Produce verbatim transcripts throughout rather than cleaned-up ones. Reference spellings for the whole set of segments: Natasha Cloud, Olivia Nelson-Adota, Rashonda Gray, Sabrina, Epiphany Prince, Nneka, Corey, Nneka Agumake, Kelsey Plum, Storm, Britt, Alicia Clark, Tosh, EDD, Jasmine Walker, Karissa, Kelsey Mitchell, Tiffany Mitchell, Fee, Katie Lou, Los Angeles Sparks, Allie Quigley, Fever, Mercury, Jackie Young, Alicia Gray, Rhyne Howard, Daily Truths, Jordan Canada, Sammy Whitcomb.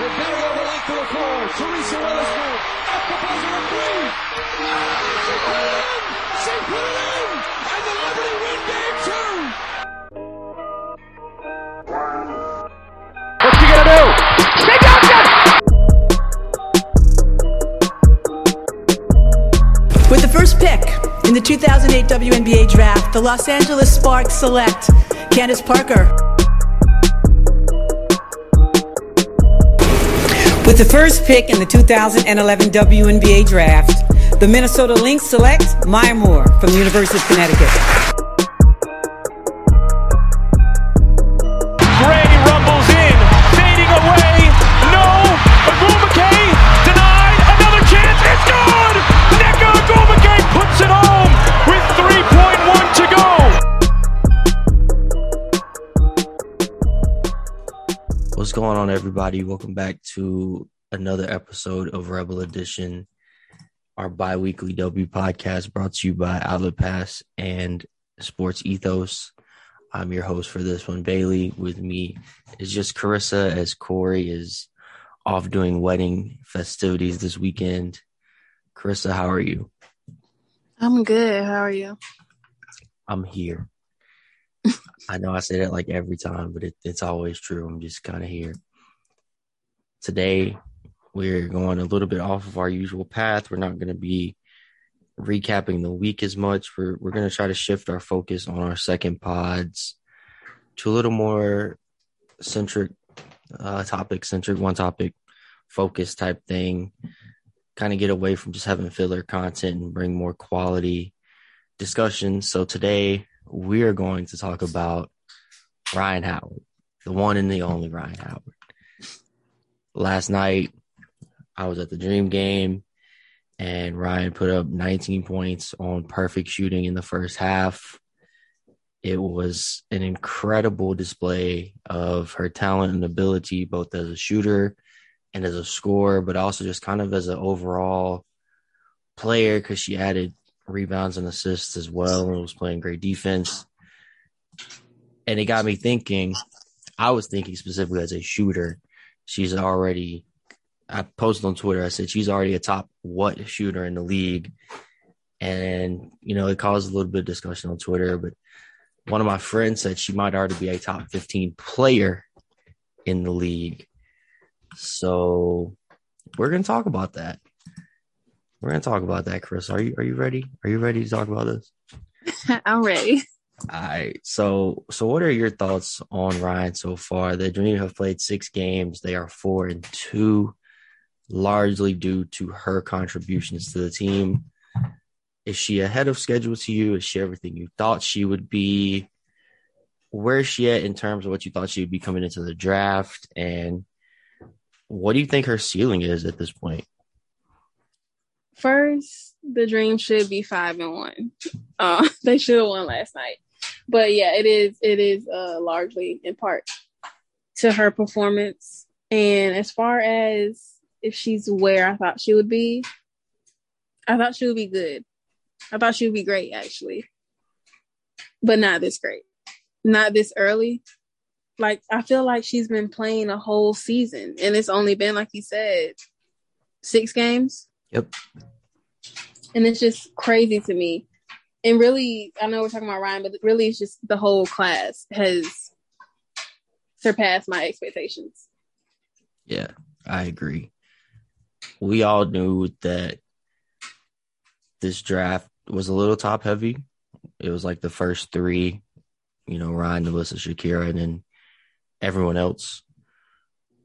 Ribeiro over length to the floor. Teresa Willis move. At the buzzer of three. And she put it in. She put it in. And the Liberty win game two. What's she going to do? She got it. With the first pick in the two thousand eight W N B A draft, the Los Angeles Sparks select Candace Parker. With the first pick in the two thousand eleven W N B A draft, the Minnesota Lynx select Maya Moore from the University of Connecticut. Gray rumbles in, fading away, no, Agumake denied, another chance, it's good! Nneka Agumake puts it home with three point one to go! What's going on, everybody? Welcome back to another episode of Rebel Edition, our bi-weekly W podcast brought to you by Avipass and Sports Ethos. I'm your host for this one, Bailey. With me is just Carissa, as Corey is off doing wedding festivities this weekend. Carissa, how are you? I'm good. How are you? I'm here. I know I say that like every time, but it, it's always true. I'm just kind of here. Today, we're going a little bit off of our usual path. We're not going to be recapping the week as much. We're we're going to try to shift our focus on our second pods to a little more centric, uh, topic-centric, one-topic focus type thing, kind of get away from just having filler content and bring more quality discussions. So today, we're going to talk about Rhyne Howard, the one and the only Rhyne Howard. Last night, I was at the Dream game, and Ryan put up nineteen points on perfect shooting in the first half. It was an incredible display of her talent and ability, both as a shooter and as a scorer, but also just kind of as an overall player, because she added rebounds and assists as well and was playing great defense. And it got me thinking, I was thinking specifically as a shooter, she's already, I posted on Twitter, I said she's already a top what shooter in the league. And, you know, it caused a little bit of discussion on Twitter, but one of my friends said she might already be a top fifteen player in the league. So we're going to talk about that. We're going to talk about that, Chris. Are you are you ready? Are you ready to talk about this? I'm ready. All right, so so what are your thoughts on Rhyne so far? The Dream have played six games. They are four and two, largely due to her contributions to the team. Is she ahead of schedule to you? Is she everything you thought she would be? Where is she at in terms of what you thought she would be coming into the draft? And what do you think her ceiling is at this point? First, the Dream should be five and one. Uh, they should have won last night. But yeah, it is it is uh, largely in part to her performance. And as far as if she's where I thought she would be, I thought she would be good. I thought she would be great, actually. But not this great. Not this early. Like, I feel like she's been playing a whole season. And it's only been, like you said, six games. Yep. And it's just crazy to me. And really, I know we're talking about Rhyne, but really it's just the whole class has surpassed my expectations. Yeah, I agree. We all knew that this draft was a little top heavy. It was like the first three, you know, Rhyne, Melissa, Shakira, and then everyone else.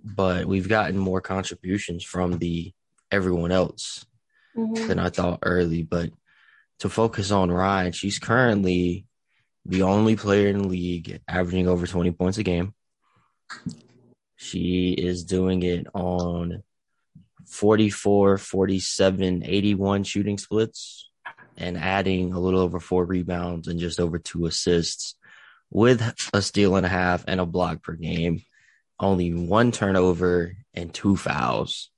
But we've gotten more contributions from the everyone else mm-hmm. than I thought early. But to focus on Rhyne, she's currently the only player in the league averaging over twenty points a game. She is doing it on forty-four, forty-seven, eighty-one shooting splits and adding a little over four rebounds and just over two assists with a steal and a half and a block per game, only one turnover and two fouls.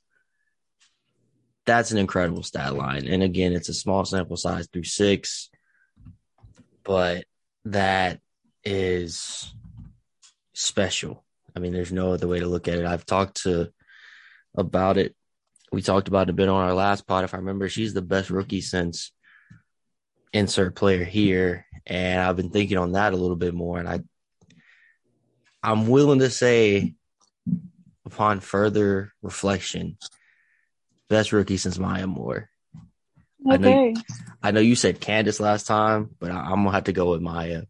That's an incredible stat line. And again, it's a small sample size through six, but that is special. I mean, there's no other way to look at it. I've talked to about it. We talked about it a bit on our last pod. If I remember, she's the best rookie since insert player here. And I've been thinking on that a little bit more. And I, I'm willing to say, upon further reflection, best rookie since Maya Moore. Okay. I know, I know you said Candace last time, but I, I'm going to have to go with Maya.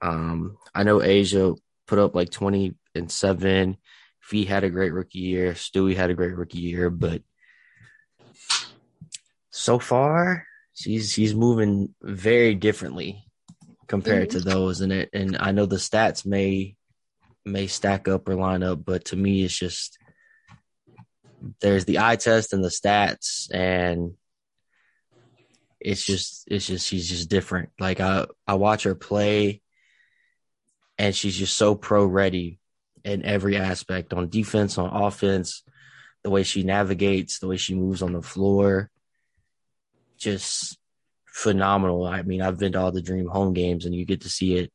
Um, I know Asia put up like twenty and seven. Fee had a great rookie year. Stewie had a great rookie year, but so far she's she's moving very differently compared mm-hmm. to those, and it and I know the stats may may stack up or line up, but to me it's just there's the eye test and the stats, and it's just it's just she's just different. Like I I watch her play, and she's just so pro ready. In every aspect, on defense, on offense, the way she navigates, the way she moves on the floor, just phenomenal. I mean, I've been to all the Dream home games, and you get to see it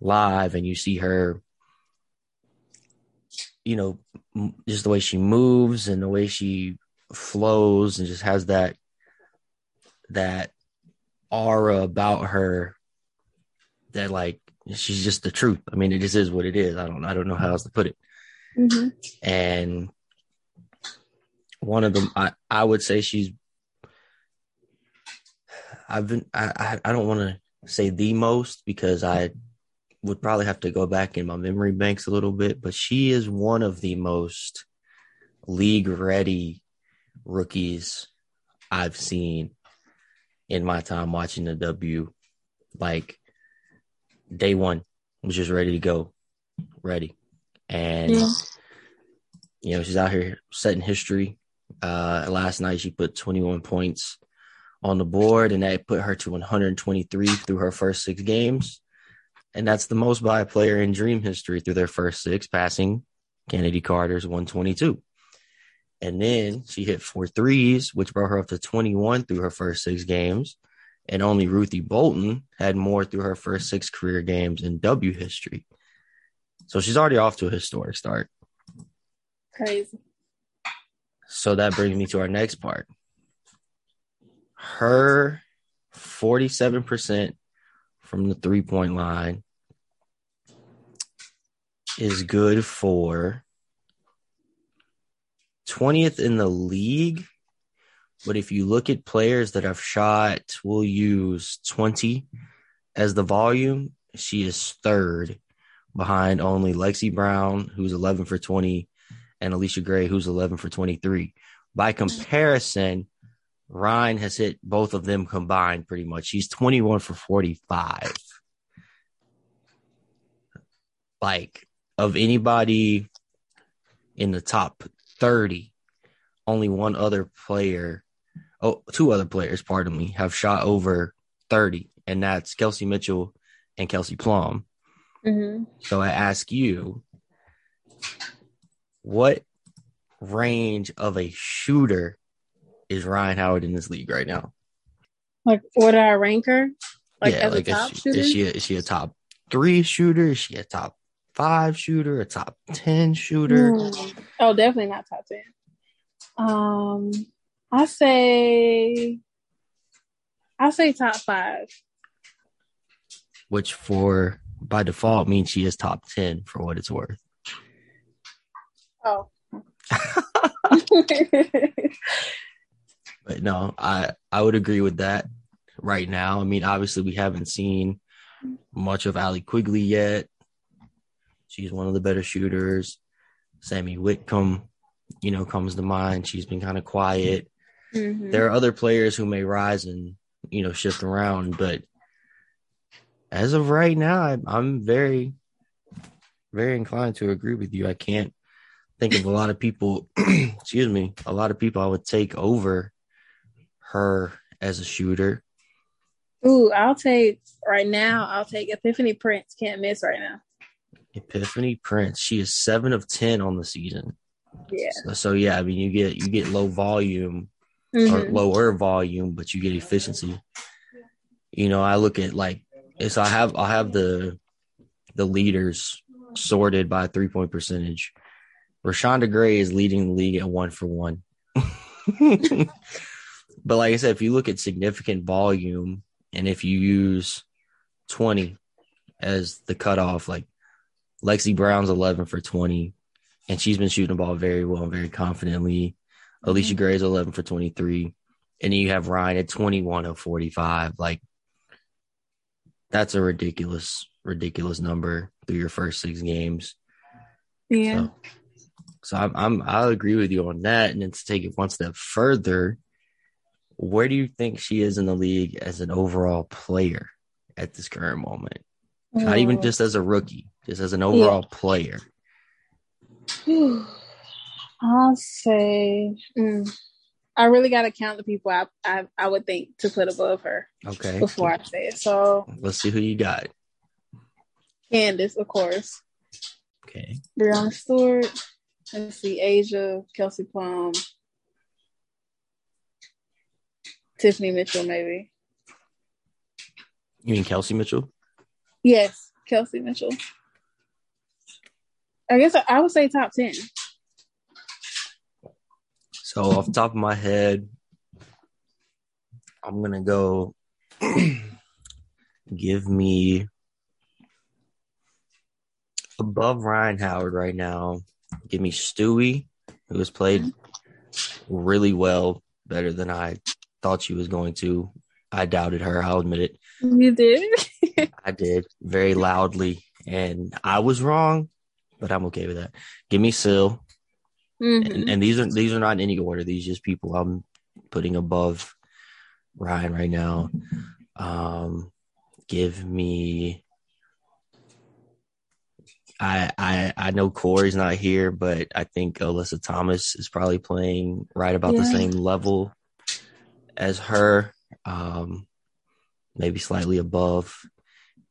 live, and you see her, you know, just the way she moves and the way she flows, and just has that that aura about her that, like, she's just the truth. I mean, it just is what it is. I don't I don't know how else to put it. Mm-hmm. And one of them, I, I would say she's I've been I, I don't want to say the most, because I would probably have to go back in my memory banks a little bit, but she is one of the most league ready rookies I've seen in my time watching the W. Like, day one was just ready to go, ready. And, yeah. you know, she's out here setting history. Uh, last night she put twenty-one points on the board, and that put her to one hundred twenty-three through her first six games. And that's the most by a player in Dream history through their first six, passing Kennedy Carter's one twenty-two. And then she hit four threes, which brought her up to twenty-one through her first six games. And only Ruthie Bolton had more through her first six career games in W history. So she's already off to a historic start. Crazy. So that brings me to our next part. Her forty-seven percent from the three-point line is good for twentieth in the league. But if you look at players that have shot, we'll use twenty as the volume. She is third, behind only Lexi Brown, who's eleven for twenty, and Alicia Gray, who's eleven for twenty-three. By comparison, Rhyne has hit both of them combined pretty much. She's twenty-one for forty-five. Like, of anybody in the top thirty, only one other player. Oh, two other players, pardon me, have shot over thirty, and that's Kelsey Mitchell and Kelsey Plum. Mm-hmm. So I ask you, what range of a shooter is Rhyne Howard in this league right now? Like, what do I rank her? Like, yeah, as like a top is she, shooter? Is she, a, is she a top three shooter? Is she a top five shooter? A top ten shooter? Mm. Oh, definitely not top ten. Um... I say, I say top five. Which, for by default, means she is top ten for what it's worth. Oh. But no, I I would agree with that right now. I mean, obviously, we haven't seen much of Allie Quigley yet. She's one of the better shooters. Sammy Whitcomb, you know, comes to mind. She's been kind of quiet. Mm-hmm. There are other players who may rise and, you know, shift around, but as of right now, I'm very, very inclined to agree with you. I can't think of a lot of people, excuse me, a lot of people I would take over her as a shooter. Ooh, I'll take, right now, I'll take Epiphany Prince. Can't miss right now. Epiphany Prince. She is seven of ten on the season. Yeah. So, so yeah, I mean, you get you get low volume, mm-hmm. or lower volume, but you get efficiency. You know, I look at like it's I have I have the the leaders sorted by three point percentage, Rashonda Gray is leading the league at one for one. But like I said, if you look at significant volume and if you use twenty as the cutoff, like Lexi Brown's eleven for twenty, and she's been shooting the ball very well and very confidently. Alicia mm-hmm. Gray's eleven for twenty-three. And then you have Rhyne at twenty-one of forty-five. Like, that's a ridiculous, ridiculous number through your first six games. Yeah. So, so I'm, I'm, I'll agree with you on that. And then to take it one step further, where do you think she is in the league as an overall player at this current moment? Oh. Not even just as a rookie, just as an overall yeah. player. I'll say mm, I really got to count the people I, I I would think to put above her. Okay. Before I say it. So let's see who you got. Candace, of course. Okay. Breonna Stewart. Let's see. Asia, Kelsey Plum, Tiffany Mitchell, maybe. You mean Kelsey Mitchell? Yes, Kelsey Mitchell. I guess I, I would say top ten. So off the top of my head, I'm going to go give me above Rhyne Howard right now. Give me Stewie, who has played mm-hmm. really well, better than I thought she was going to. I doubted her. I'll admit it. You did? I did, very loudly. And I was wrong, but I'm okay with that. Give me Sil. Mm-hmm. And, and these are these are not in any order. These are just people I'm putting above Rhyne right now. Um, give me. I I I know Corey's not here, but I think Alyssa Thomas is probably playing right about yeah. the same level as her. Um, maybe slightly above.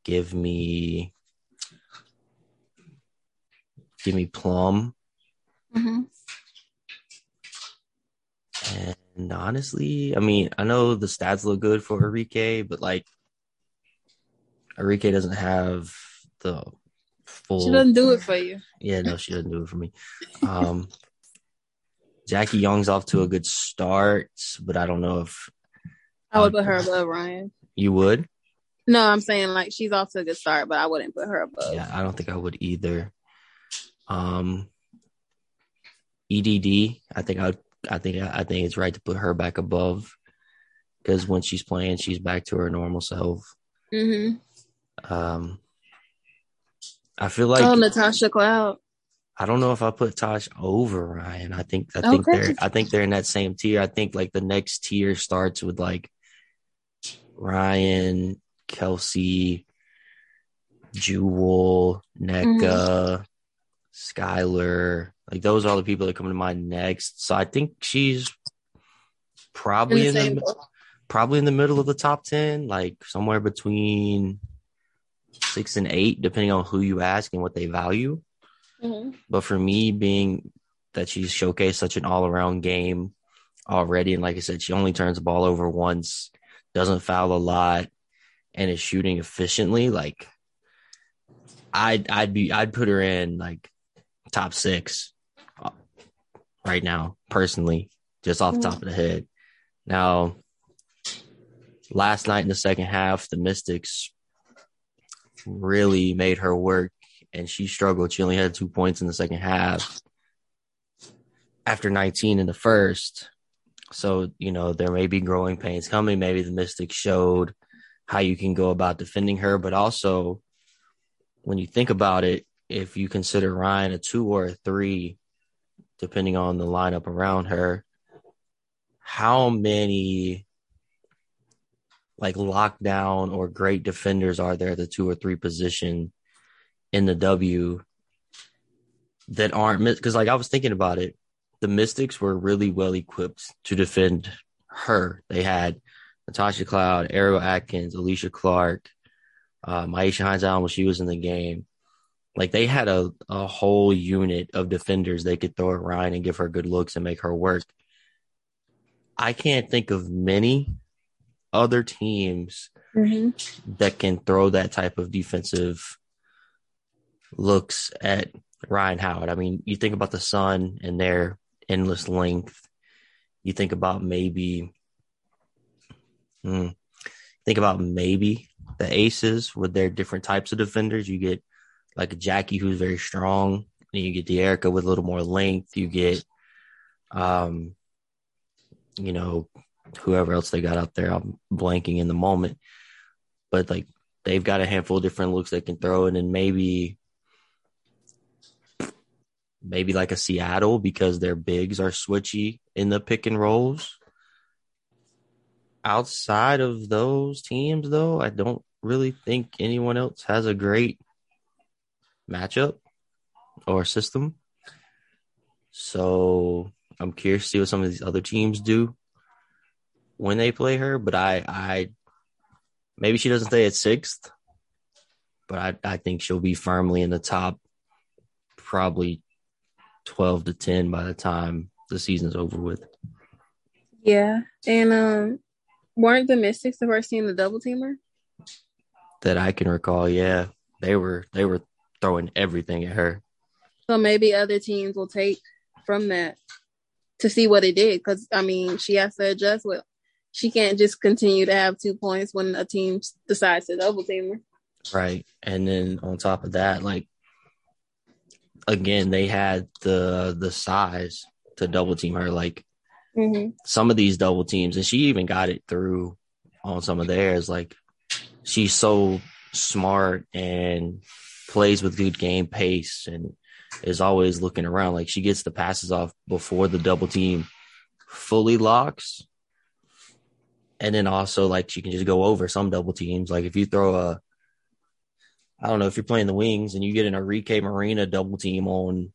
Give me. Give me Plum. Mm-hmm. And honestly, I mean, I know the stats look good for Arike, but like Arike doesn't have the full. She doesn't do it for you. Yeah, no, she doesn't do it for me. Um, Jackie Young's off to a good start, but I don't know if I would um, put her above Rhyne. You would? No, I'm saying like she's off to a good start, but I wouldn't put her above. Yeah, I don't think I would either. Um. E D D, I think I, I think I think it's right to put her back above because when she's playing, she's back to her normal self. Mm-hmm. Um, I feel like oh, Natasha Cloud. I don't know if I put Tosh over Rhyne. I think I think okay. they're I think they're in that same tier. I think like the next tier starts with like Rhyne, Kelsey, Jewel, Nneka, mm-hmm. Skylar. Like, those are all the people that come to mind next. So I think she's probably in the, in the probably in the middle of the top ten, like somewhere between six and eight, depending on who you ask and what they value. Mm-hmm. But for me, being that she's showcased such an all-around game already, and like I said, she only turns the ball over once, doesn't foul a lot, and is shooting efficiently, like I'd I'd be I'd put her in like top six. Right now, personally, just off the top of the head. Now, last night in the second half, the Mystics really made her work, and she struggled. She only had two points in the second half after nineteen in the first. So, you know, there may be growing pains coming. Maybe the Mystics showed how you can go about defending her, but also when you think about it, if you consider Rhyne a two or a three, depending on the lineup around her, how many like lockdown or great defenders are there at the two or three position in the W that aren't, because like I was thinking about it, the Mystics were really well equipped to defend her. They had Natasha Cloud, Ariel Atkins, Alicia Clark, uh, Myesha Hines-Allen when she was in the game. Like, they had a, a whole unit of defenders they could throw at Rhyne and give her good looks and make her work. I can't think of many other teams mm-hmm. that can throw that type of defensive looks at Rhyne Howard. I mean, you think about the Sun and their endless length. You think about maybe, hmm, think about maybe the Aces with their different types of defenders. You get like Jackie, who's very strong. Then you get the Arike with a little more length. You get, um, you know, whoever else they got out there. I'm blanking in the moment, but like they've got a handful of different looks they can throw, and then maybe. Maybe like a Seattle because their bigs are switchy in the pick and rolls. Outside of those teams, though, I don't really think anyone else has a great matchup or system. So I'm curious to see what some of these other teams do when they play her. But I, I maybe she doesn't stay at sixth, but I, I think she'll be firmly in the top probably twelve to ten by the time the season's over with. Yeah. And um, weren't the Mystics the first team the double teamer? That I can recall, yeah. They were they were throwing everything at her. So maybe other teams will take from that to see what it did. Because, I mean, she has to adjust. Well, she can't just continue to have two points when a team decides to double team her. Right. And then on top of that, like, again, they had the the size to double team her. Like mm-hmm. some of these double teams, and she even got it through on some of theirs. Like she's so smart and plays with good game pace and is always looking around. Like she gets the passes off before the double team fully locks, and then also like she can just go over some double teams. Like if you throw a I don't know, if you're playing the wings and you get an Arike Marina double team on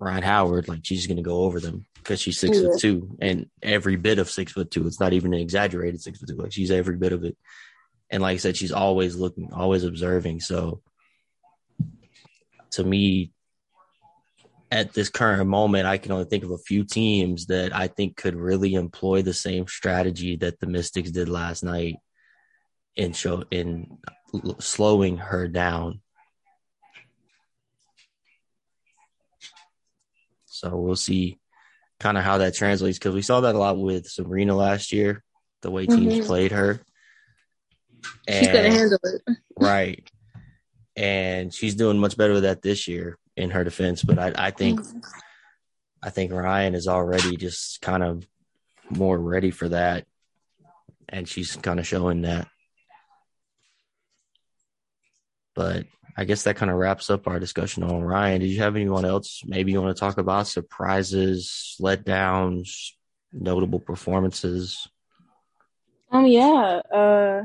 Rhyne Howard, like she's going to go over them because she's six yeah. foot two and every bit of six foot two. It's not even an exaggerated six foot two. Like she's every bit of it. And like I said, she's always looking, always observing. So to me, at this current moment, I can only think of a few teams that I think could really employ the same strategy that the Mystics did last night and show in slowing her down. So we'll see kind of how that translates because we saw that a lot with Sabrina last year, the way teams mm-hmm. played her. And, she's going to handle it. Right. And she's doing much better with that this year in her defense. But I, I think mm-hmm. I think Ryan is already just kind of more ready for that. And she's kind of showing that. But I guess that kind of wraps up our discussion on Ryan. Did you have anyone else maybe you want to talk about? Surprises, letdowns, notable performances? Um, yeah. Uh,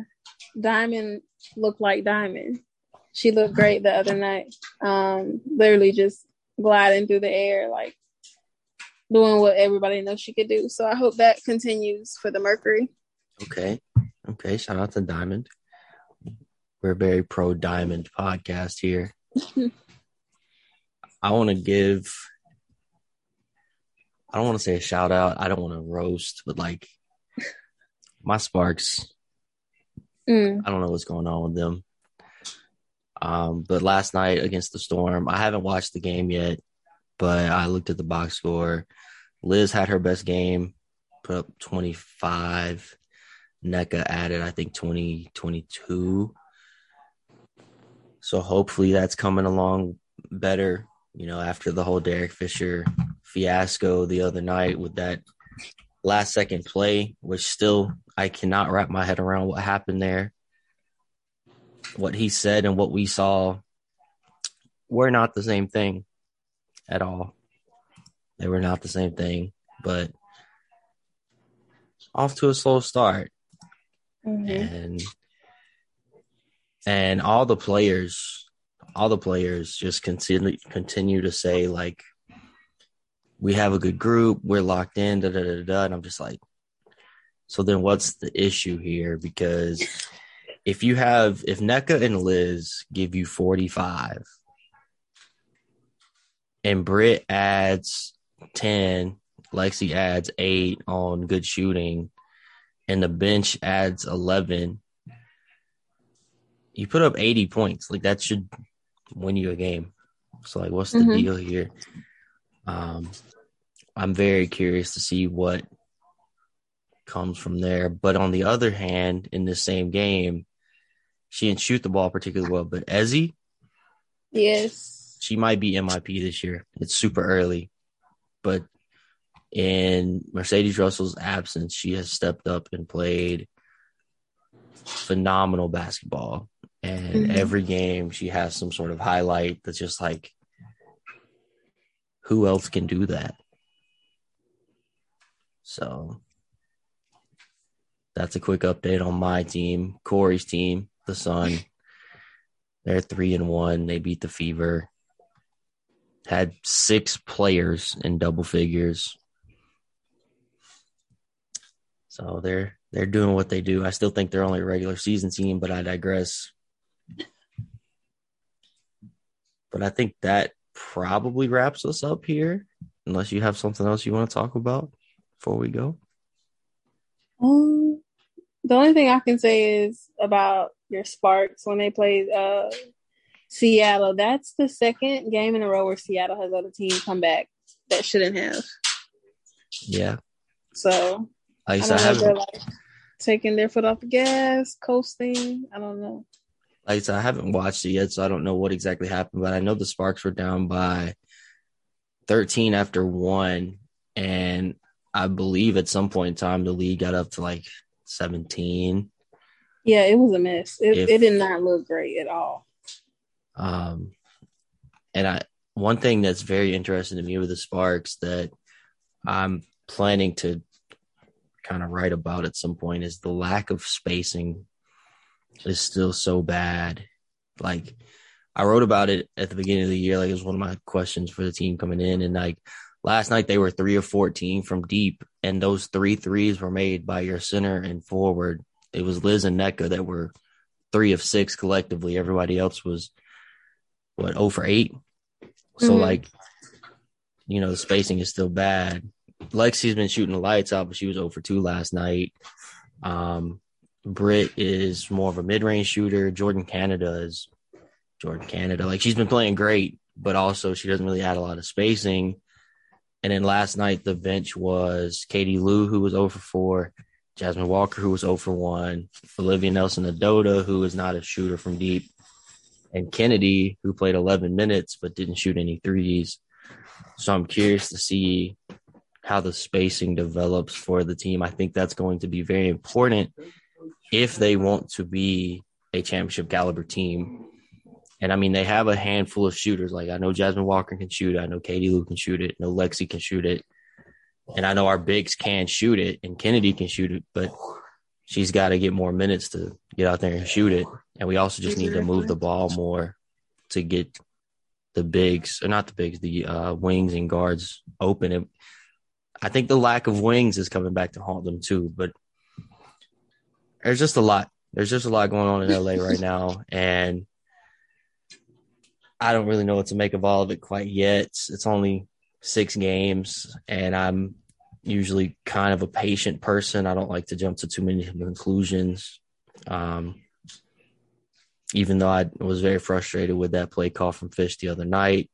Diamond looked like Diamond. She looked great the other night. Um, literally just gliding through the air, like doing what everybody knows she could do. So I hope that continues for the Mercury. Okay. Okay. Shout out to Diamond. We're a very pro-Diamond podcast here. I want to give, I don't want to say a shout out. I don't want to roast, but like my Sparks, mm. I don't know what's going on with them. Um, but last night against the Storm, I haven't watched the game yet, but I looked at the box score. Liz had her best game, put up twenty-five. Nneka added, I think, twenty, twenty-two. So hopefully that's coming along better, you know, after the whole Derek Fisher fiasco the other night with that last second play, which still I cannot wrap my head around what happened there. What he said and what we saw were not the same thing at all. They were not the same thing, but off to a slow start. Mm-hmm. And... And all the players, all the players just continue continue to say, like, we have a good group, we're locked in, da da da da. And I'm just like, so then what's the issue here? Because if you have, if Nneka and Liz give you forty-five and Britt adds ten, Lexi adds eight on good shooting, and the bench adds eleven. You put up eighty points. Like, that should win you a game. So like, what's the mm-hmm. deal here? Um, I'm very curious to see what comes from there. But on the other hand, in this same game, she didn't shoot the ball particularly well. But Ezzy, yes, she might be M I P this year. It's super early, but in Mercedes Russell's absence, she has stepped up and played phenomenal basketball. And mm-hmm. every game she has some sort of highlight that's just like, who else can do that? So that's a quick update on my team. Corey's team, the Sun, they're three and one. They beat the Fever. Had six players in double figures. So they're they're doing what they do. I still think they're only a regular season team, but I digress. But I think that probably wraps us up here, unless you have something else you want to talk about before we go. Um, the only thing I can say is about your Sparks when they played uh, Seattle. That's the second game in a row where Seattle has let a team come back that shouldn't have. Yeah. So I, I don't know I if they're like taking their foot off the gas, coasting. I don't know. Like, so I haven't watched it yet, so I don't know what exactly happened, but I know the Sparks were down by thirteen after one, and I believe at some point in time the league got up to like seventeen. Yeah, it was a mess. It, if, it did not look great at all. Um, and I one thing that's very interesting to me with the Sparks that I'm planning to kind of write about at some point is the lack of spacing is still so bad. Like, I wrote about it at the beginning of the year. Like, it was one of my questions for the team coming in. And, like, last night they were three of fourteen from deep, and those three threes were made by your center and forward. It was Liz and Nneka that were three of six collectively. Everybody else was, what, zero for eight? So, mm-hmm. like, you know, the spacing is still bad. Lexi's been shooting the lights out, but she was zero for two last night. Um, Britt is more of a mid-range shooter. Jordan Canada is Jordan Canada. Like, she's been playing great, but also she doesn't really add a lot of spacing. And then last night, the bench was Katie Lou, who was zero for four, Jasmine Walker, who was zero for one, Olivia Nelson-Adota, who is not a shooter from deep, and Kennedy, who played eleven minutes but didn't shoot any threes. So I'm curious to see how the spacing develops for the team. I think that's going to be very important if they want to be a championship caliber team. And, I mean, they have a handful of shooters. Like, I know Jasmine Walker can shoot it. I know Katie Lou can shoot it. I know Lexi can shoot it. And I know our bigs can shoot it, and Kennedy can shoot it, but she's got to get more minutes to get out there and shoot it. And we also just need to move the ball more to get the bigs – or not the bigs, the uh, wings and guards open. And I think the lack of wings is coming back to haunt them too, but – There's just a lot. There's just a lot going on in L A right now, and I don't really know what to make of all of it quite yet. It's, it's only six games, and I'm usually kind of a patient person. I don't like to jump to too many conclusions, um, even though I was very frustrated with that play call from Fish the other night.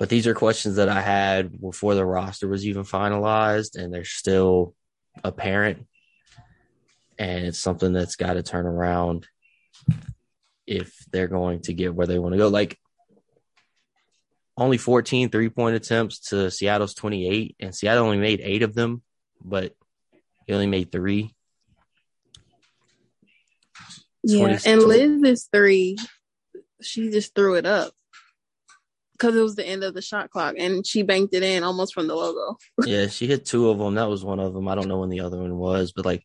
But these are questions that I had before the roster was even finalized, and they're still apparent. And it's something that's got to turn around if they're going to get where they want to go. Like, only fourteen three-point attempts to Seattle's twenty-eight, and Seattle only made eight of them, but he only made three. Yeah, and Liz's three, she just threw it up because it was the end of the shot clock, and she banked it in almost from the logo. Yeah, she hit two of them. That was one of them. I don't know when the other one was, but, like,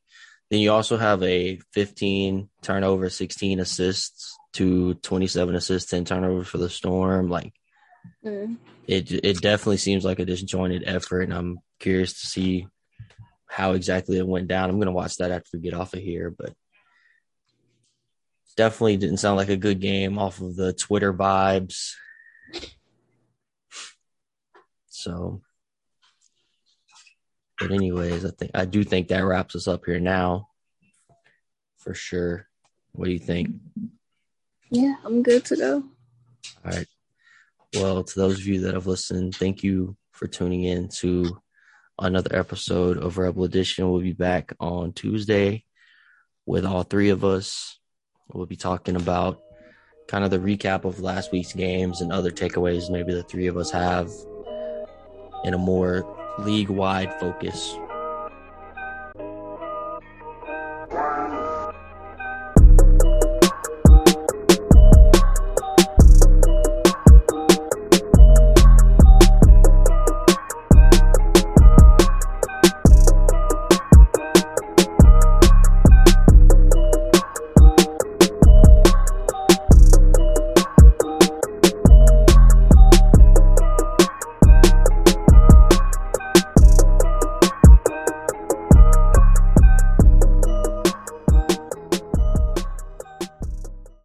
then you also have a fifteen turnover, sixteen assists to twenty-seven assists, ten turnovers for the Storm. Like, mm. it it definitely seems like a disjointed effort, and I'm curious to see how exactly it went down. I'm going to watch that after we get off of here, but definitely didn't sound like a good game off of the Twitter vibes. So... But anyways, I think I do think that wraps us up here now, for sure. What do you think? Yeah, I'm good to go. All right. Well, to those of you that have listened, thank you for tuning in to another episode of Rebel Edition. We'll be back on Tuesday with all three of us. We'll be talking about kind of the recap of last week's games and other takeaways maybe the three of us have in a more league-wide focus.